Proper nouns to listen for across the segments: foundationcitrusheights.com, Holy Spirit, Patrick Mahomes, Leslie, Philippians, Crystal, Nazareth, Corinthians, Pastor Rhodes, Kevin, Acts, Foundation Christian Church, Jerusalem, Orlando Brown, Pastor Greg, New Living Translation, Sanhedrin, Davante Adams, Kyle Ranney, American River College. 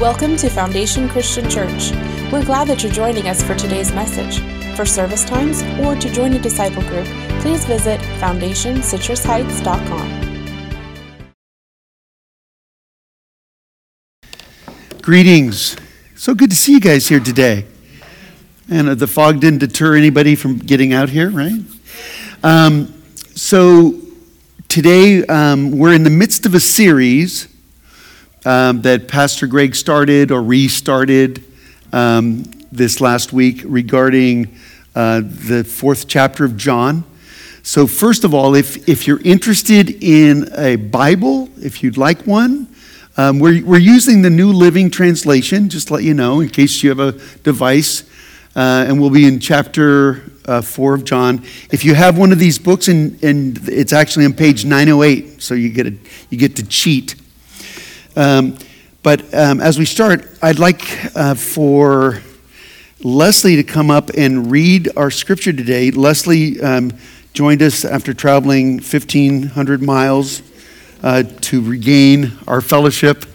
Welcome to Foundation Christian Church. We're glad that you're joining us for today's message. For service times or to join a disciple group, please visit foundationcitrusheights.com. Greetings. So good to see you guys here today. And the fog didn't deter anybody from getting out here, right? So today we're in the midst of a series that Pastor Greg started or restarted this last week regarding the fourth chapter of John. So first of all, if you're interested in a Bible, if you'd like one, we're using the New Living Translation, just to let you know, in case you have a device, and we'll be in chapter 4 of John. If you have one of these books, and it's actually on page 908, so you get to cheat. But as we start, I'd like for Leslie to come up and read our scripture today. Leslie joined us after traveling 1,500 miles to regain our fellowship.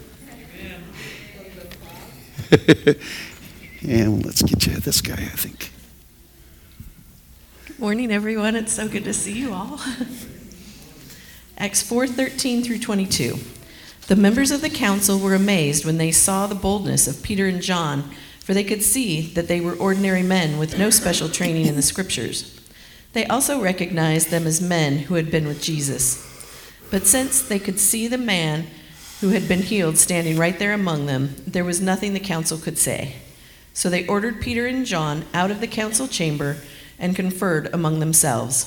And let's get you this guy, I think. Good morning, everyone. It's so good to see you all. Acts 4:13 through 22. The members of the council were amazed when they saw the boldness of Peter and John, for they could see that they were ordinary men with no special training in the scriptures. They also recognized them as men who had been with Jesus. But since they could see the man who had been healed standing right there among them, there was nothing the council could say. So they ordered Peter and John out of the council chamber and conferred among themselves.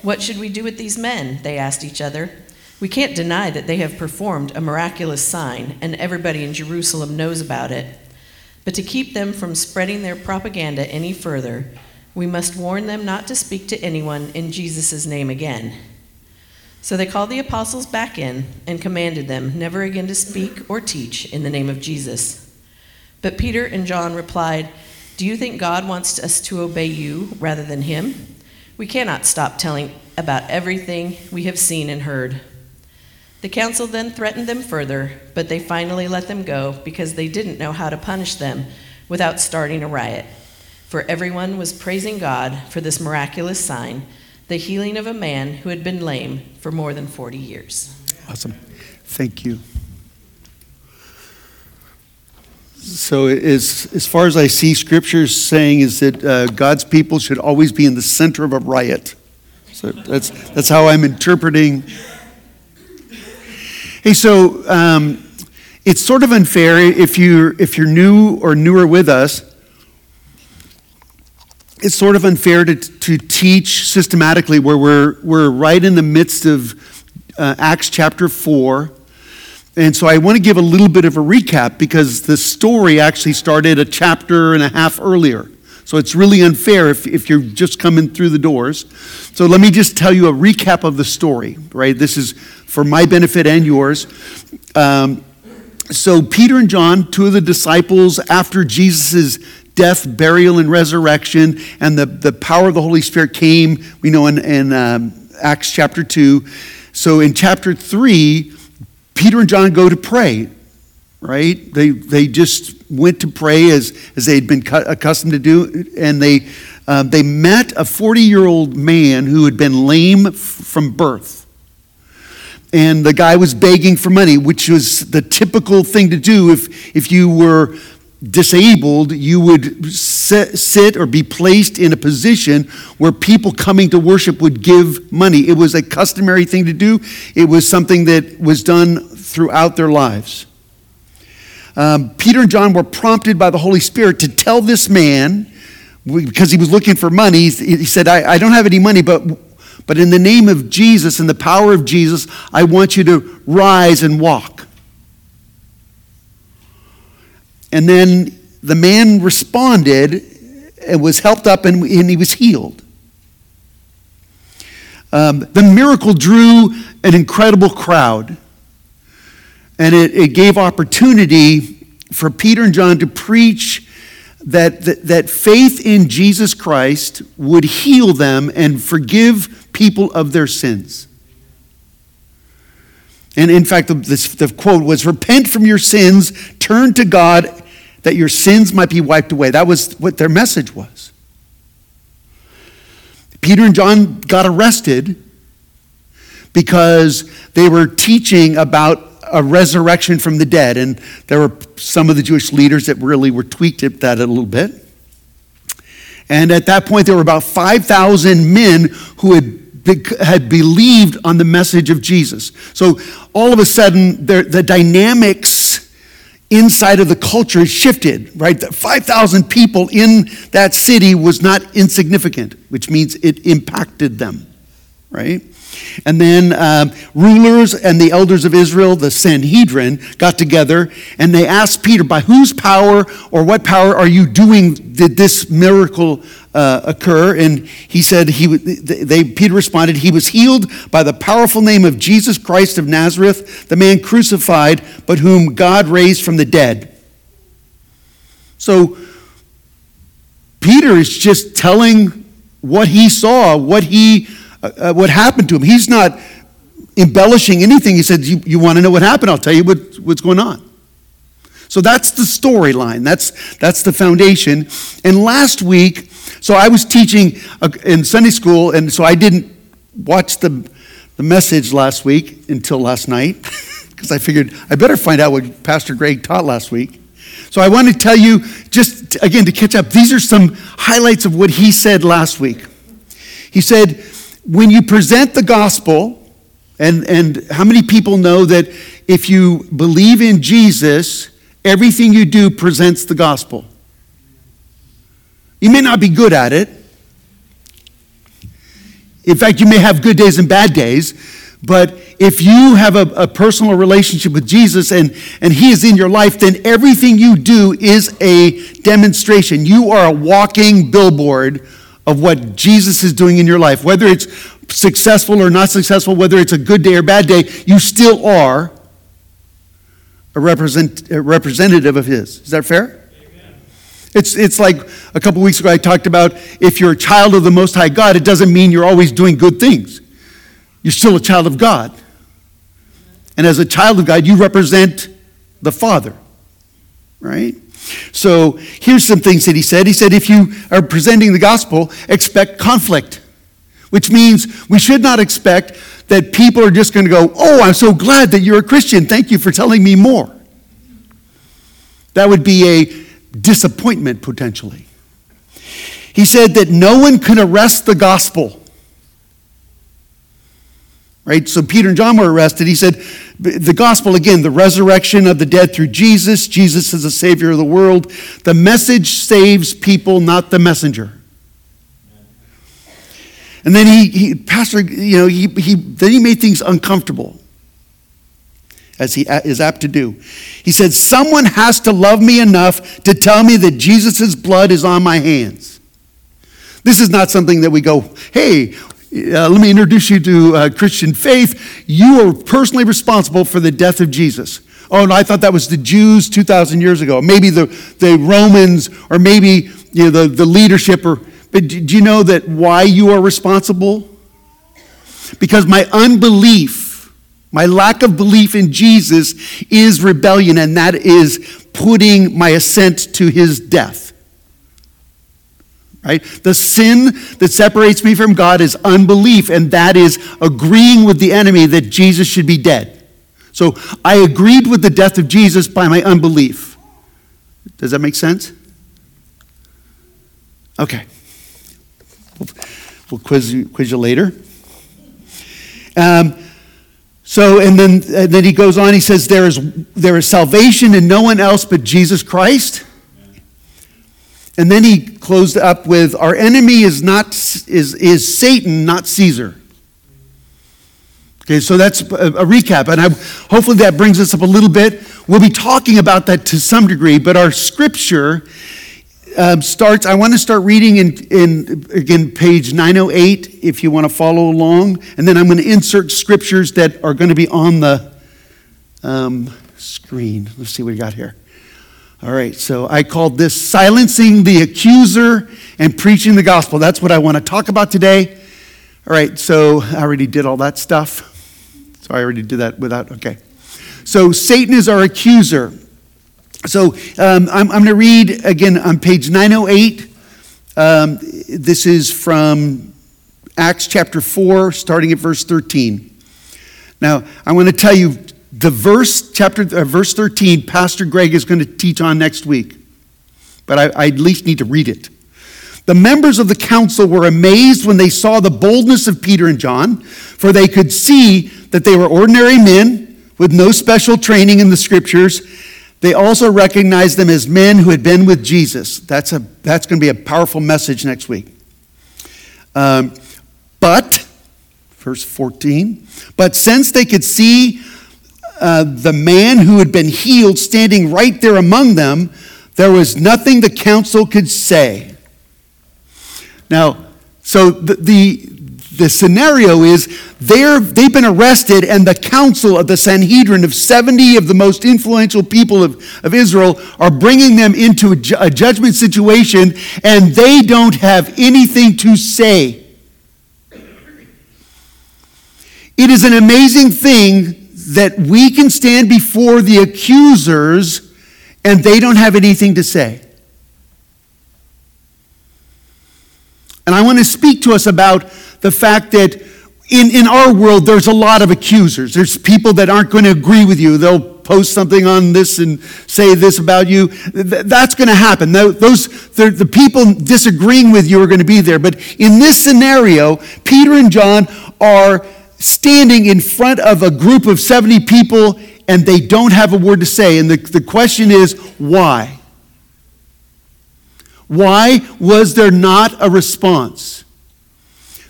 "What should we do with these men?" they asked each other. "We can't deny that they have performed a miraculous sign, and everybody in Jerusalem knows about it. But to keep them from spreading their propaganda any further, we must warn them not to speak to anyone in Jesus' name again." So they called the apostles back in and commanded them never again to speak or teach in the name of Jesus. But Peter and John replied, "Do you think God wants us to obey you rather than him? We cannot stop telling about everything we have seen and heard." The council then threatened them further, but they finally let them go because they didn't know how to punish them without starting a riot. For everyone was praising God for this miraculous sign, the healing of a man who had been lame for more than 40 years. Awesome. Thank you. So as far as I see, Scripture's saying is that God's people should always be in the center of a riot. So that's how I'm interpreting. Hey, so it's sort of unfair if you're new or newer with us. It's sort of unfair to teach systematically where we're right in the midst of Acts chapter 4, and so I want to give a little bit of a recap because the story actually started a chapter and a half earlier. So it's really unfair if you're just coming through the doors. So let me just tell you a recap of the story, right? This is for my benefit and yours. So Peter and John, two of the disciples, after Jesus' death, burial, and resurrection, and the power of the Holy Spirit came, we know in Acts chapter 2. So in chapter 3, Peter and John go to pray. Right? They just went to pray as they had been accustomed to do, and they met a 40-year-old man who had been lame from birth. And the guy was begging for money, which was the typical thing to do if you were disabled. You would sit or be placed in a position where people coming to worship would give money. It was a customary thing to do. It was something that was done throughout their lives. Peter and John were prompted by the Holy Spirit to tell this man, because he was looking for money, he said, I don't have any money, but in the name of Jesus and the power of Jesus, I want you to rise and walk. And then the man responded and was helped up, and he was healed. The miracle drew an incredible crowd. And it gave opportunity for Peter and John to preach that faith in Jesus Christ would heal them and forgive people of their sins. And in fact, the quote was, "Repent from your sins, turn to God, that your sins might be wiped away." That was what their message was. Peter and John got arrested because they were teaching about a resurrection from the dead. And there were some of the Jewish leaders that really were tweaked at that a little bit. And at that point, there were about 5,000 men who had believed on the message of Jesus. So all of a sudden, the dynamics inside of the culture shifted, right? 5,000 people in that city was not insignificant, which means it impacted them, right? And then rulers and the elders of Israel, the Sanhedrin, got together and they asked Peter, by whose power or what power are you doing? Did this miracle occur? And he said, Peter responded, "He was healed by the powerful name of Jesus Christ of Nazareth, the man crucified, but whom God raised from the dead." So Peter is just telling what he saw, what happened to him. He's not embellishing anything. He said, you want to know what happened? I'll tell you what's going on. So that's the storyline. That's the foundation. And last week, so I was teaching in Sunday school, and so I didn't watch the message last week until last night, because I figured I better find out what Pastor Greg taught last week. So I want to tell you, just again, to catch up, these are some highlights of what he said last week. He said, when you present the gospel, and how many people know that if you believe in Jesus, everything you do presents the gospel? You may not be good at it. In fact, you may have good days and bad days, but if you have a personal relationship with Jesus and he is in your life, then everything you do is a demonstration. You are a walking billboard of what Jesus is doing in your life. Whether it's successful or not successful, whether it's a good day or bad day, you still are a representative of his. Is that fair? Amen. It's like a couple weeks ago I talked about, if you're a child of the Most High God, it doesn't mean you're always doing good things. You're still a child of God. And as a child of God, you represent the Father, right? So here's some things that he said. He said, if you are presenting the gospel, expect conflict, which means we should not expect that people are just going to go, "Oh, I'm so glad that you're a Christian. Thank you for telling me more." That would be a disappointment, potentially. He said that no one can arrest the gospel. Right? So Peter and John were arrested. He said, the gospel, again, the resurrection of the dead through Jesus. Jesus is the Savior of the world. The message saves people, not the messenger. And then he made things uncomfortable, as he is apt to do. He said, someone has to love me enough to tell me that Jesus' blood is on my hands. This is not something that we go, "Hey, let me introduce you to Christian faith. You are personally responsible for the death of Jesus." Oh, no, I thought that was the Jews 2,000 years ago. Maybe the Romans, or maybe the leadership. But do you know that why you are responsible? Because my unbelief, my lack of belief in Jesus is rebellion, and that is putting my assent to his death. Right? The sin that separates me from God is unbelief, and that is agreeing with the enemy that Jesus should be dead. So I agreed with the death of Jesus by my unbelief. Does that make sense? Okay. We'll quiz you later. So then he goes on, he says, there is salvation in no one else but Jesus Christ. And then he closed up with, our enemy is Satan, not Caesar. Okay, so that's a recap. And hopefully that brings us up a little bit. We'll be talking about that to some degree, but our scripture starts, I want to start reading in page 908, if you want to follow along. And then I'm going to insert scriptures that are going to be on the screen. Let's see what we got here. All right, so I called this Silencing the Accuser and Preaching the Gospel. That's what I want to talk about today. All right, so I already did all that stuff. So I already did that without, okay. So Satan is our accuser. So I'm going to read again on page 908. This is from Acts chapter 4, starting at verse 13. Now, I want to tell you the verse, verse 13, Pastor Greg is going to teach on next week. But I at least need to read it. The members of the council were amazed when they saw the boldness of Peter and John, for they could see that they were ordinary men with no special training in the scriptures. They also recognized them as men who had been with Jesus. That's going to be a powerful message next week. But, verse 14, but since they could see the man who had been healed standing right there among them, there was nothing the council could say. Now, so the scenario is they've been arrested, and the council of the Sanhedrin of 70 of the most influential people of Israel are bringing them into a judgment situation, and they don't have anything to say. It is an amazing thing that we can stand before the accusers, and they don't have anything to say. And I want to speak to us about the fact that in our world, there's a lot of accusers. There's people that aren't going to agree with you. They'll post something on this and say this about you. That's going to happen. The people disagreeing with you are going to be there. But in this scenario, Peter and John are standing in front of a group of 70 people, and they don't have a word to say. And the question is, why? Why was there not a response?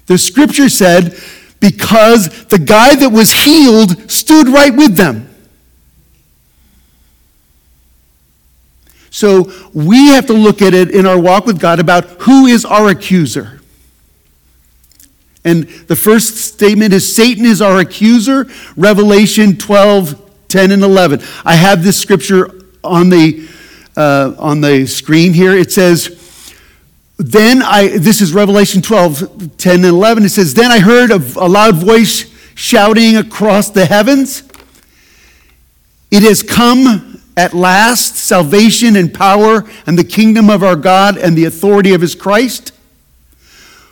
The scripture said, because the guy that was healed stood right with them. So we have to look at it in our walk with God about who is our accuser. And the first statement is Satan is our accuser, Revelation 12, 10, and 11. I have this scripture on the screen here. It says, this is Revelation 12, 10 and 11. It says, then I heard a loud voice shouting across the heavens, it has come at last, salvation and power and the kingdom of our God and the authority of his Christ.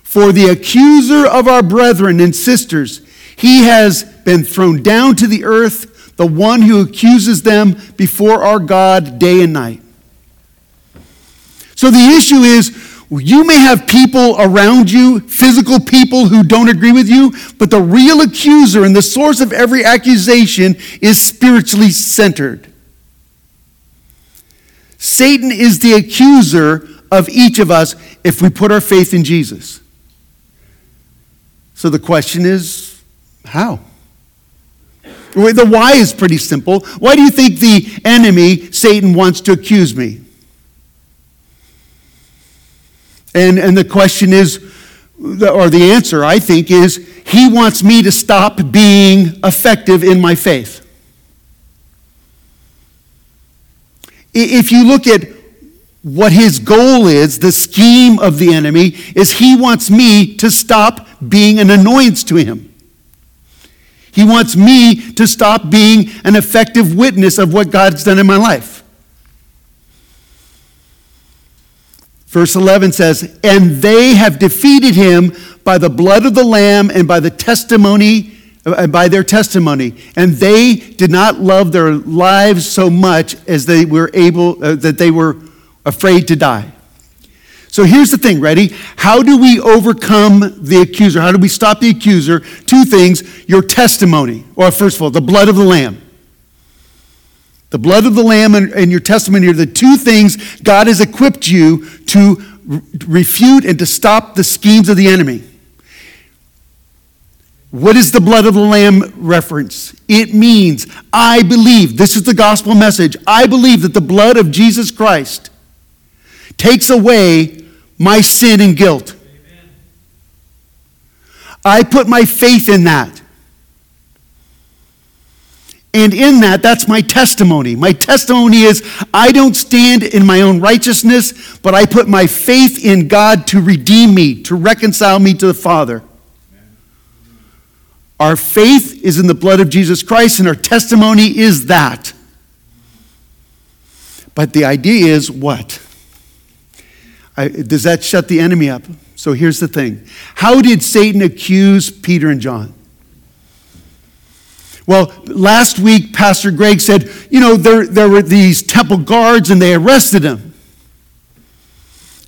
For the accuser of our brethren and sisters, he has been thrown down to the earth, the one who accuses them before our God day and night. So the issue is, you may have people around you, physical people who don't agree with you, but the real accuser and the source of every accusation is spiritually centered. Satan is the accuser of each of us if we put our faith in Jesus. So the question is, how? The why is pretty simple. Why do you think the enemy, Satan, wants to accuse me? And the question is, or the answer, I think, is he wants me to stop being effective in my faith. If you look at what his goal is, the scheme of the enemy, is he wants me to stop being an annoyance to him. He wants me to stop being an effective witness of what God's done in my life. Verse 11 says, and they have defeated him by the blood of the Lamb and by their testimony. And they did not love their lives so much as they were able, that they were afraid to die. So here's the thing, ready? How do we overcome the accuser? How do we stop the accuser? Two things, your testimony, or first of all, the blood of the Lamb. The blood of the Lamb and your testimony are the two things God has equipped you to refute and to stop the schemes of the enemy. What is the blood of the Lamb reference? It means, I believe, this is the gospel message, I believe that the blood of Jesus Christ takes away my sin and guilt. Amen. I put my faith in that. And in that, that's my testimony. My testimony is, I don't stand in my own righteousness, but I put my faith in God to redeem me, to reconcile me to the Father. Amen. Our faith is in the blood of Jesus Christ, and our testimony is that. But the idea is what? Does that shut the enemy up? So here's the thing. How did Satan accuse Peter and John? Well, last week, Pastor Greg said, there were these temple guards and they arrested him.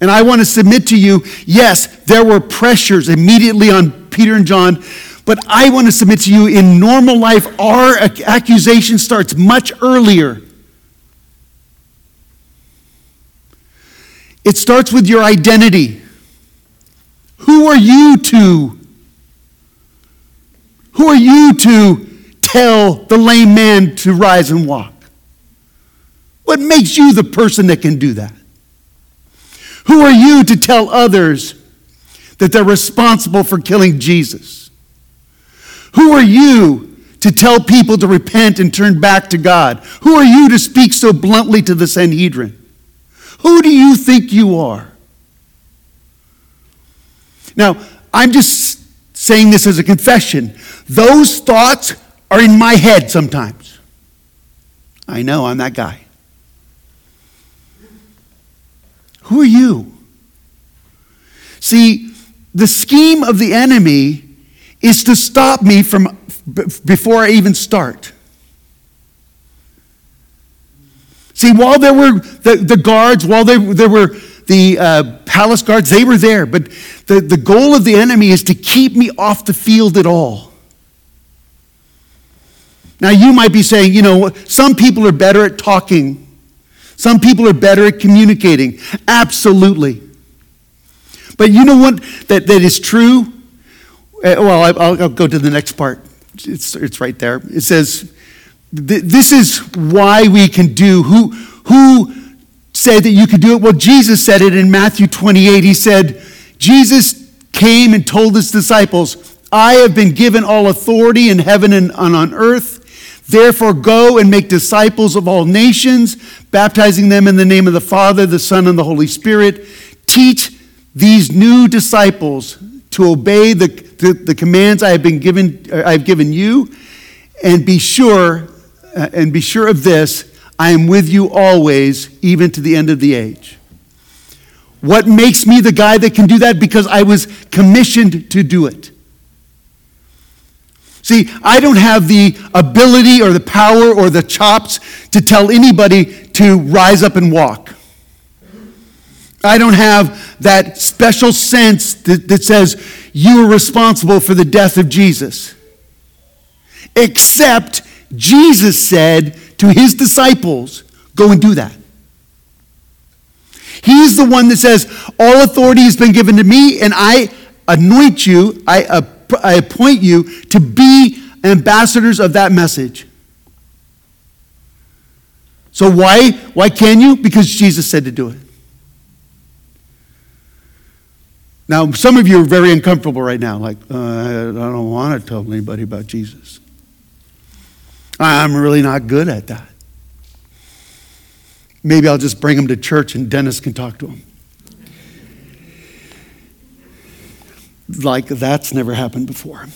And I want to submit to you, yes, there were pressures immediately on Peter and John, but I want to submit to you, in normal life, our accusation starts much earlier. It starts with your identity. Who are you to? Who are you to tell the lame man to rise and walk? What makes you the person that can do that? Who are you to tell others that they're responsible for killing Jesus? Who are you to tell people to repent and turn back to God? Who are you to speak so bluntly to the Sanhedrin? Who do you think you are? Now, I'm just saying this as a confession. Those thoughts are in my head sometimes. I know, I'm that guy. Who are you? See, the scheme of the enemy is to stop me from before I even start. See, while there were the guards, while there were the palace guards, they were there. But the goal of the enemy is to keep me off the field at all. Now, you might be saying, some people are better at talking. Some people are better at communicating. Absolutely. But you know what that is true? I'll go to the next part. It's right there. It says, this is why we can do. Who said that you could do it? Well, Jesus said it in Matthew 28. He said, Jesus came and told his disciples, I have been given all authority in heaven and on earth. Therefore, go and make disciples of all nations, baptizing them in the name of the Father, the Son, and the Holy Spirit. Teach these new disciples to obey the commands I have given you, and be sure of this, I am with you always, even to the end of the age. What makes me the guy that can do that? Because I was commissioned to do it. See, I don't have the ability or the power or the chops to tell anybody to rise up and walk. I don't have that special sense that says you are responsible for the death of Jesus. Except Jesus said to his disciples, go and do that. He's the one that says, all authority has been given to me, and I anoint you, I appoint you to be ambassadors of that message. So why can you? Because Jesus said to do it. Now, some of you are very uncomfortable right now, like, I don't want to tell anybody about Jesus. I'm really not good at that. Maybe I'll just bring him to church and Dennis can talk to him. Like, that's never happened before.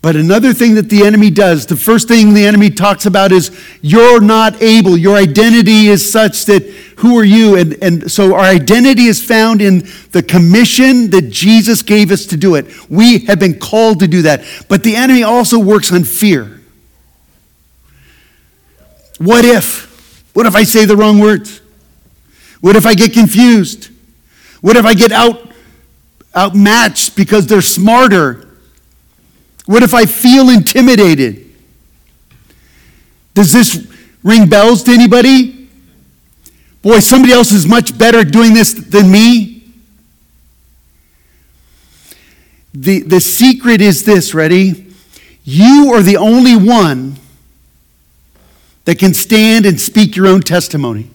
But another thing that the enemy does, the first thing the enemy talks about is you're not able. Your identity is such that who are you? And so our identity is found in the commission that Jesus gave us to do it. We have been called to do that. But the enemy also works on fear. What if? What if I say the wrong words? What if I get confused? What if I get outmatched because they're smarter? What if I feel intimidated? Does this ring bells to anybody? Boy, somebody else is much better at doing this than me. The secret is this, ready? You are the only one that can stand and speak your own testimony.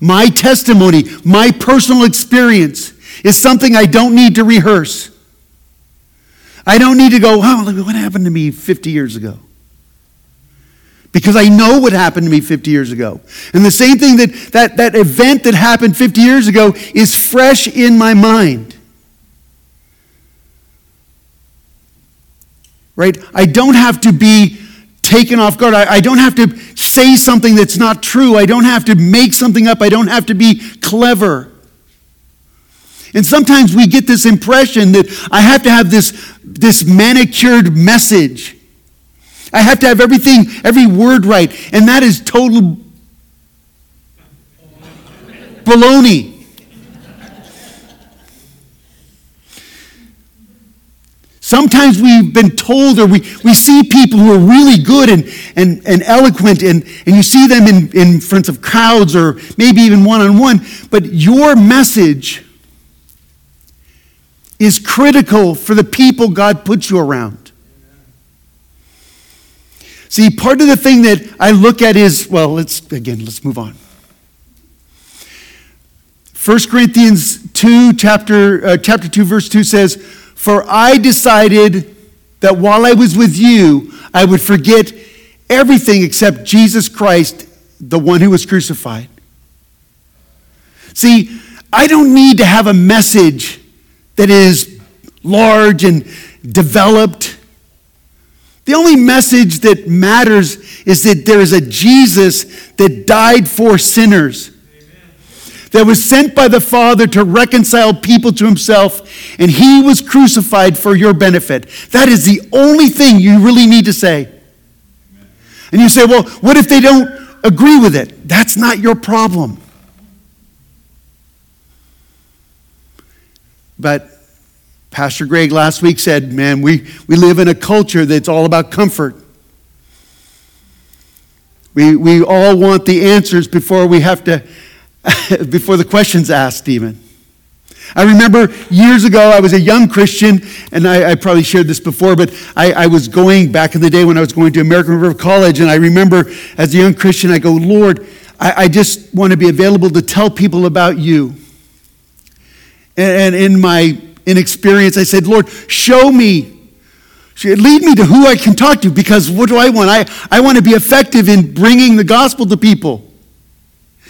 My testimony, my personal experience is something I don't need to rehearse. I don't need to go, what happened to me 50 years ago? because I know what happened to me 50 years ago. And the same thing that event that happened 50 years ago is fresh in my mind. Right? I don't have to be taken off guard. I don't have to say something that's not true. I don't have to make something up. I don't have to be clever. And sometimes we get this impression that I have to have this manicured message. I have to have everything, every word right. And that is total baloney. Sometimes we've been told, or we see people who are really good and eloquent, and you see them in front of crowds or maybe even one-on-one, but your message is critical for the people God puts you around. See, part of the thing that I look at is, well, let's move on. 1 Corinthians 2, chapter 2, verse 2 says, "For I decided that while I was with you, I would forget everything except Jesus Christ, the one who was crucified." See, I don't need to have a message that is large and developed. The only message that matters is that there is a Jesus that died for sinners. Amen. That was sent by the Father to reconcile people to himself, and he was crucified for your benefit. That is the only thing you really need to say. Amen. And you say, well, what if they don't agree with it? That's not your problem. But Pastor Greg last week said, man, we live in a culture that's all about comfort. We all want the answers before we have to, before the question's asked even. I remember years ago, I was a young Christian, and I probably shared this before, but I was going, back in the day when I was going to American River College, and I remember as a young Christian, I go, Lord, I just want to be available to tell people about you. And in my inexperience, I said, Lord, show me. Lead me to who I can talk to, because what do I want? I want to be effective in bringing the gospel to people.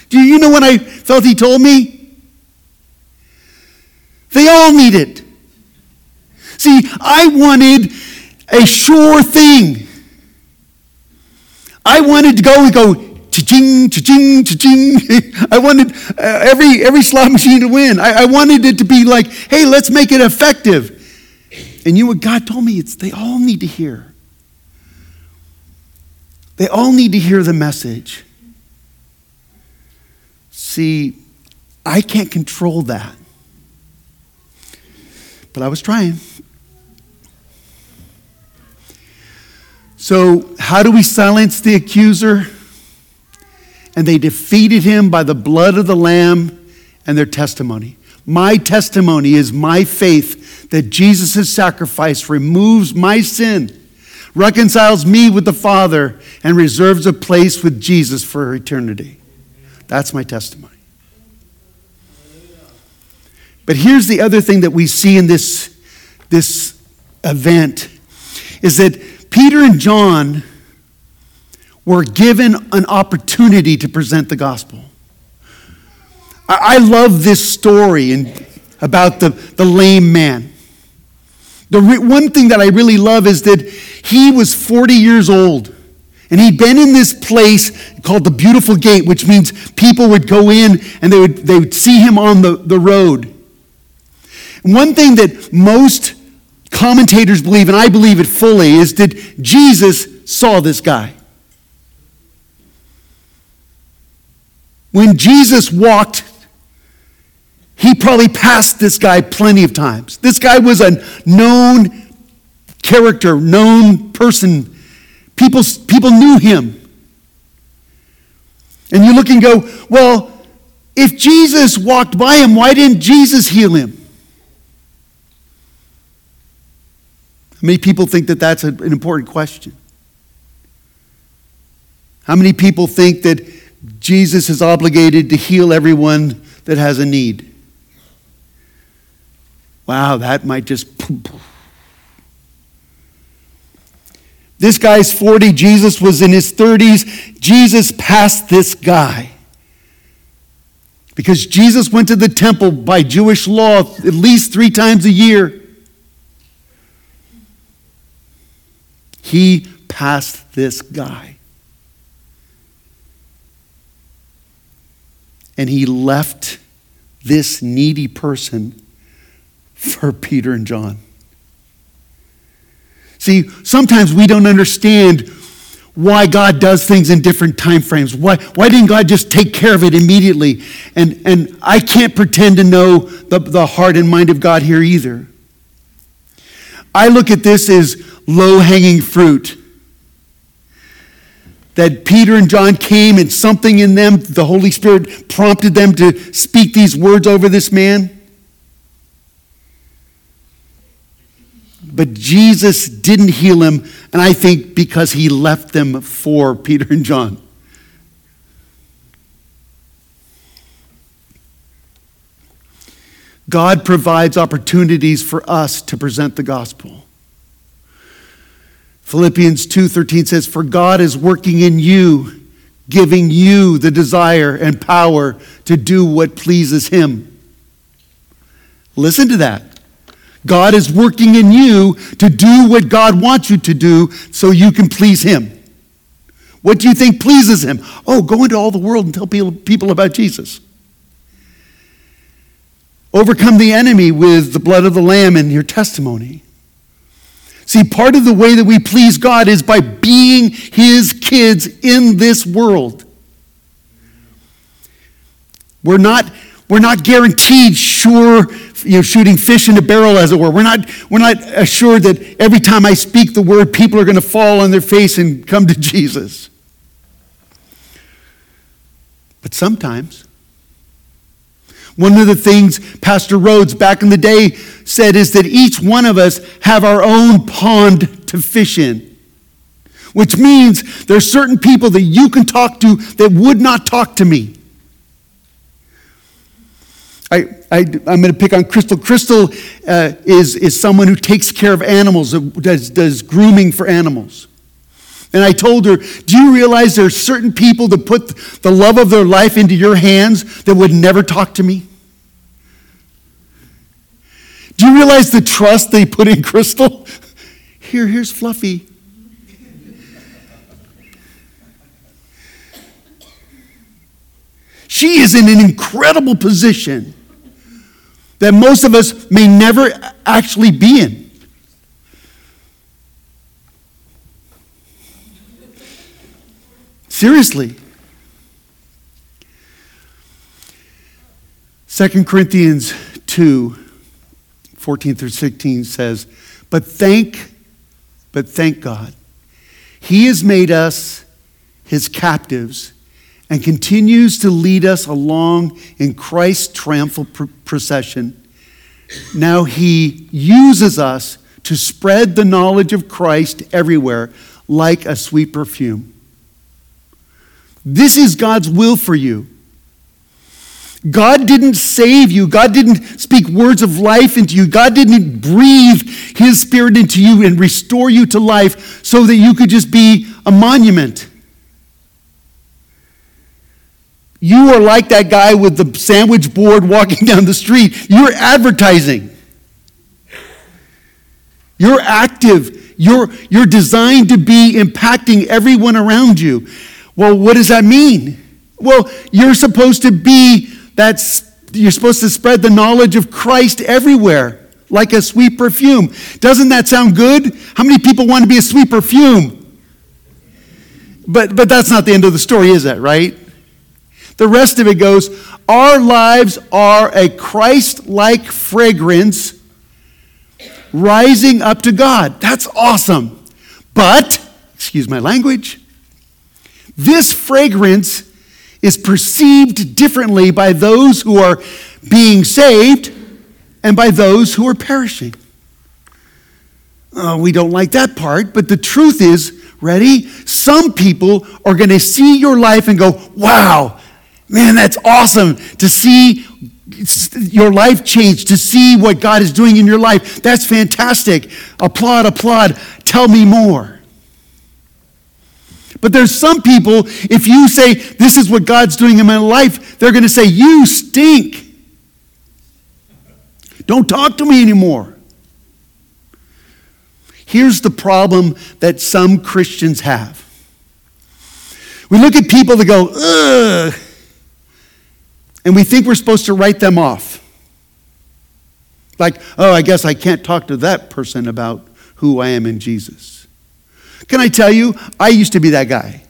Do you know what I felt he told me? They all need it. See, I wanted a sure thing. I wanted to go and go, cha-ching, cha-ching, cha-ching. I wanted every slot machine to win. I wanted it to be like, hey, let's make it effective. And you know what God told me? They all need to hear. They all need to hear the message. See, I can't control that. But I was trying. So how do we silence the accuser? And they defeated him by the blood of the Lamb and their testimony. My testimony is my faith that Jesus' sacrifice removes my sin, reconciles me with the Father, and reserves a place with Jesus for eternity. That's my testimony. But here's the other thing that we see in this event, is that Peter and John were given an opportunity to present the gospel. I love this story about the lame man. The one thing that I really love is that he was 40 years old, and he'd been in this place called the Beautiful Gate, which means people would go in and they would see him on the road. And one thing that most commentators believe, and I believe it fully, is that Jesus saw this guy. When Jesus walked, he probably passed this guy plenty of times. This guy was a known character, known person. People knew him. And you look and go, well, if Jesus walked by him, why didn't Jesus heal him? How many people think that that's an important question? How many people think that Jesus is obligated to heal everyone that has a need? Wow, that might just... This guy's 40. Jesus was in his 30s. Jesus passed this guy. Because Jesus went to the temple by Jewish law at least 3 times a year. He passed this guy. And he left this needy person for Peter and John. See, sometimes we don't understand why God does things in different time frames. Why didn't God just take care of it immediately? And I can't pretend to know the heart and mind of God here either. I look at this as low-hanging fruit. That Peter and John came and something in them, the Holy Spirit prompted them to speak these words over this man. But Jesus didn't heal him, and I think because he left them for Peter and John. God provides opportunities for us to present the gospel. Philippians 2:13 says, "For God is working in you, giving you the desire and power to do what pleases him." Listen to that. God is working in you to do what God wants you to do so you can please him. What do you think pleases him? Oh, go into all the world and tell people about Jesus. Overcome the enemy with the blood of the Lamb and your testimony. See, part of the way that we please God is by being his kids in this world. We're not guaranteed sure, shooting fish in a barrel, as it were. We're not assured that every time I speak the word, people are going to fall on their face and come to Jesus. But sometimes, one of the things Pastor Rhodes back in the day said is that each one of us have our own pond to fish in, which means there are certain people that you can talk to that would not talk to me. I'm going to pick on Crystal. Crystal is someone who takes care of animals, does grooming for animals. And I told her, do you realize there are certain people that put the love of their life into your hands that would never talk to me? Do you realize the trust they put in Crystal? Here's Fluffy. She is in an incredible position that most of us may never actually be in. Seriously. 2 Corinthians 2:14-16 says, But thank God, he has made us his captives and continues to lead us along in Christ's triumphal procession. Now he uses us to spread the knowledge of Christ everywhere like a sweet perfume. This is God's will for you. God didn't save you. God didn't speak words of life into you. God didn't breathe his spirit into you and restore you to life so that you could just be a monument. You are like that guy with the sandwich board walking down the street. You're advertising. You're active. You're designed to be impacting everyone around you. Well, what does that mean? Well, you're supposed to spread the knowledge of Christ everywhere, like a sweet perfume. Doesn't that sound good? How many people want to be a sweet perfume? But that's not the end of the story, is that right? The rest of it goes, our lives are a Christ-like fragrance rising up to God. That's awesome. But, excuse my language, this fragrance is perceived differently by those who are being saved and by those who are perishing. We don't like that part, but the truth is, ready? Some people are going to see your life and go, wow, man, that's awesome to see your life change, to see what God is doing in your life. That's fantastic. Applaud, applaud. Tell me more. But there's some people, if you say, this is what God's doing in my life, they're going to say, you stink. Don't talk to me anymore. Here's the problem that some Christians have. We look at people that go, ugh, and we think we're supposed to write them off. Like, oh, I guess I can't talk to that person about who I am in Jesus. Can I tell you, I used to be that guy.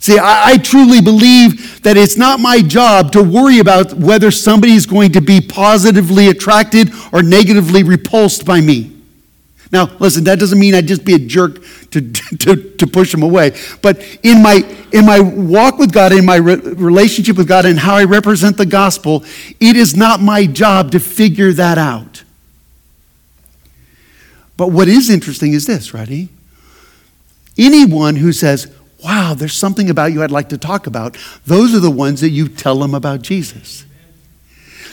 See, I truly believe that it's not my job to worry about whether somebody's going to be positively attracted or negatively repulsed by me. Now, listen, that doesn't mean I'd just be a jerk to push them away. But in my walk with God, in my relationship with God, and how I represent the gospel, it is not my job to figure that out. But what is interesting is this, ready? Anyone who says, wow, there's something about you I'd like to talk about, those are the ones that you tell them about Jesus.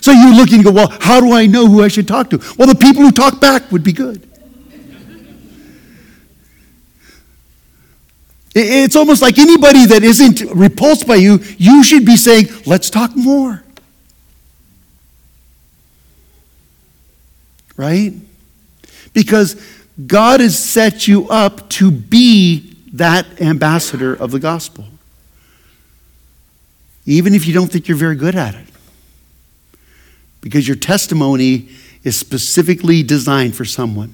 So you look and go, well, how do I know who I should talk to? Well, the people who talk back would be good. It's almost like anybody that isn't repulsed by you, you should be saying, let's talk more. Right? Because God has set you up to be that ambassador of the gospel, even if you don't think you're very good at it, because your testimony is specifically designed for someone.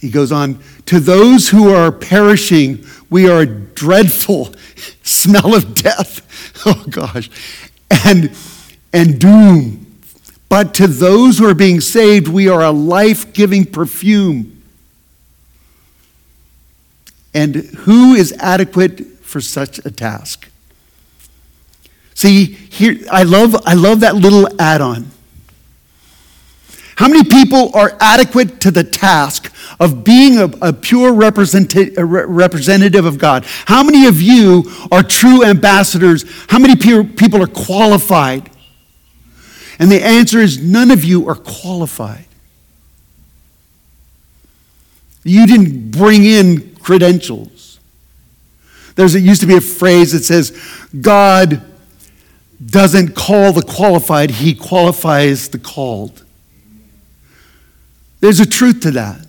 He goes on, to those who are perishing, we are a dreadful smell of death. Oh gosh. And doom. But to those who are being saved, we are a life-giving perfume. And who is adequate for such a task? See, here I love that little add-on. How many people are adequate to the task of being a pure representative of God? How many of you are true ambassadors? How many people are qualified? And the answer is none of you are qualified. You didn't bring in credentials. There used to be a phrase that says, God doesn't call the qualified, he qualifies the called. There's a truth to that.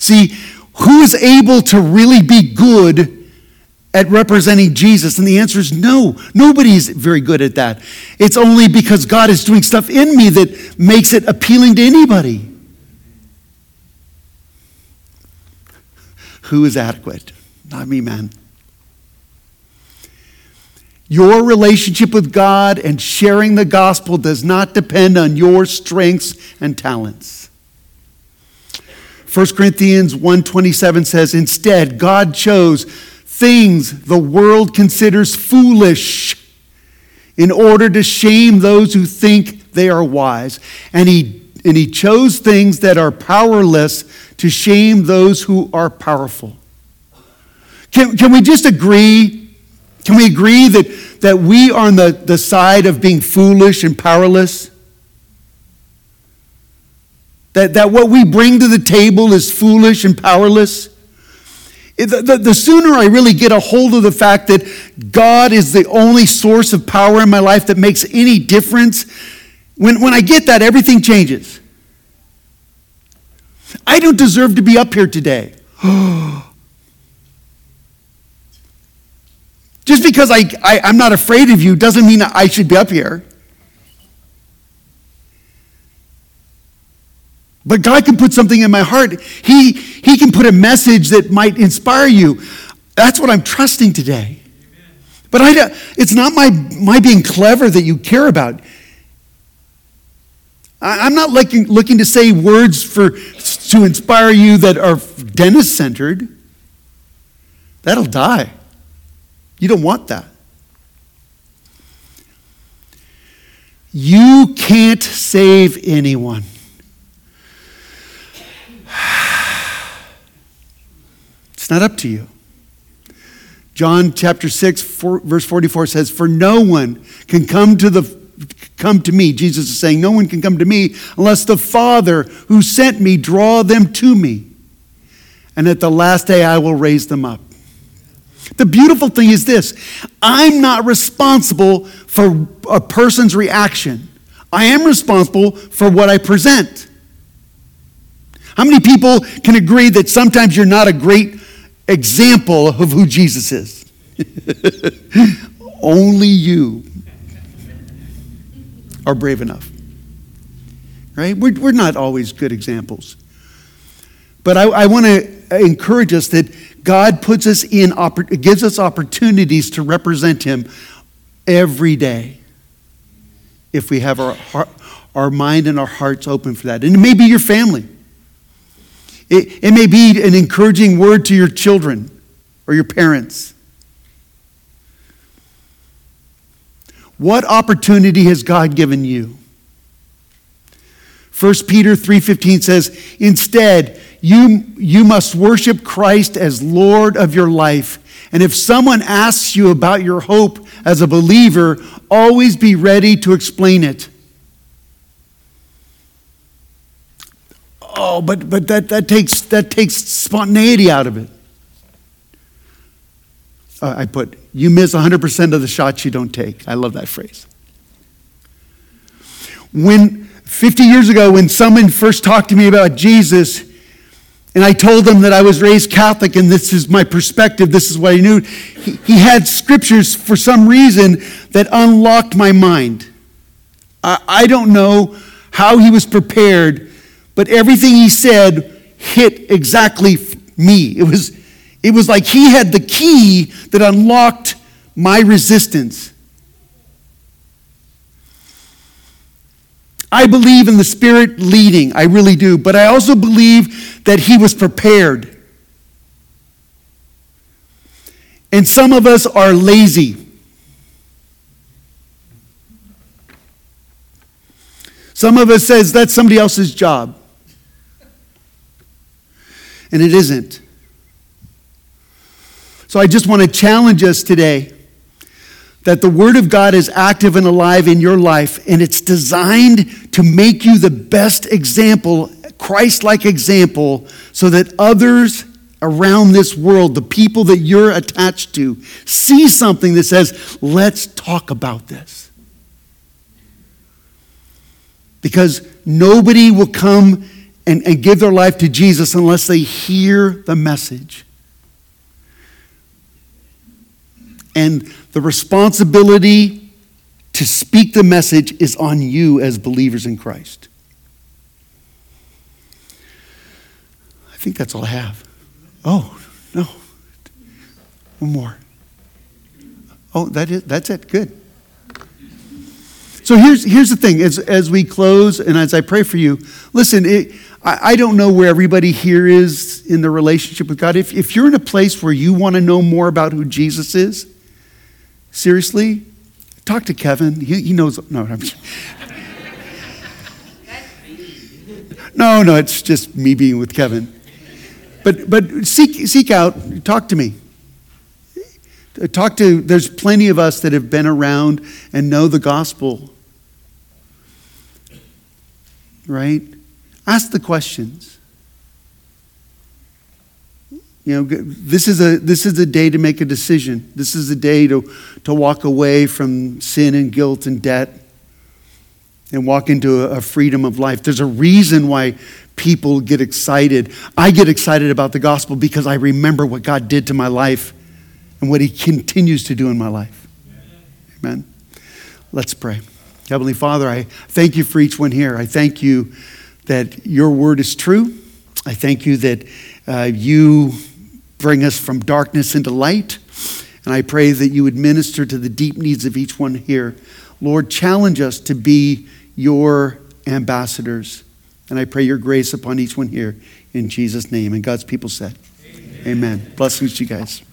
See, who is able to really be good at representing Jesus? And the answer is no. Nobody's very good at that. It's only because God is doing stuff in me that makes it appealing to anybody. Who is adequate? Not me, man. Your relationship with God and sharing the gospel does not depend on your strengths and talents. 1 Corinthians 1:27 says, instead, God chose things the world considers foolish in order to shame those who think they are wise. And he chose things that are powerless to shame those who are powerful. Can we just agree? Can we agree that we are on the side of being foolish and powerless? That what we bring to the table is foolish and powerless? The sooner I really get a hold of the fact that God is the only source of power in my life that makes any difference, when I get that, everything changes. I don't deserve to be up here today. Just because I'm not afraid of you doesn't mean I should be up here. But God can put something in my heart. He can put a message that might inspire you. That's what I'm trusting today. But it's not my being clever that you care about. I'm not looking to say words to inspire you that are Dennis-centered. That'll die. You don't want that. You can't save anyone. It's not up to you. John chapter 6, verse 44 says, for no one can come to the come to me. Jesus is saying, no one can come to me unless the Father who sent me draw them to me. And at the last day, I will raise them up. The beautiful thing is this. I'm not responsible for a person's reaction. I am responsible for what I present. How many people can agree that sometimes you're not a great example of who Jesus is? Only you are brave enough, right? We're not always good examples. But I want to encourage us that God puts us in, gives us opportunities to represent him every day if we have our mind and our hearts open for that. And it may be your family. It may be an encouraging word to your children or your parents. What opportunity has God given you? 1 Peter 3:15 says, instead, you must worship Christ as Lord of your life. And if someone asks you about your hope as a believer, always be ready to explain it. Oh, but that takes spontaneity out of it. I put, you miss 100% of the shots you don't take. I love that phrase. 50 years ago, when someone first talked to me about Jesus, and I told them that I was raised Catholic and this is my perspective, this is what I knew, he had scriptures for some reason that unlocked my mind. I don't know how he was prepared, but everything he said hit exactly me. It was like he had the key that unlocked my resistance. I believe in the Spirit leading. I really do. But I also believe that he was prepared. And some of us are lazy. Some of us says that's somebody else's job. And it isn't. So I just want to challenge us today that the Word of God is active and alive in your life, and it's designed to make you the best example, Christ-like example, so that others around this world, the people that you're attached to, see something that says, let's talk about this. Because nobody will come and give their life to Jesus unless they hear the message. And the responsibility to speak the message is on you as believers in Christ. I think that's all I have. Oh, no. One more. Oh, that's it. Good. So here's the thing. As we close and as I pray for you, listen, I don't know where everybody here is in their relationship with God. If you're in a place where you want to know more about who Jesus is, seriously, talk to Kevin. He knows. No, I'm just, no, it's just me being with Kevin. But seek out. Talk to me. There's plenty of us that have been around and know the gospel. Right? Ask the questions. You know, this is a day to make a decision. This is a day to walk away from sin and guilt and debt and walk into a freedom of life. There's a reason why people get excited. I get excited about the gospel because I remember what God did to my life and what he continues to do in my life. Amen. Let's pray. Heavenly Father, I thank you for each one here. I thank you that your word is true. I thank you that you bring us from darkness into light. And I pray that you would minister to the deep needs of each one here. Lord, challenge us to be your ambassadors. And I pray your grace upon each one here in Jesus' name. And God's people said, amen. Blessings to you guys.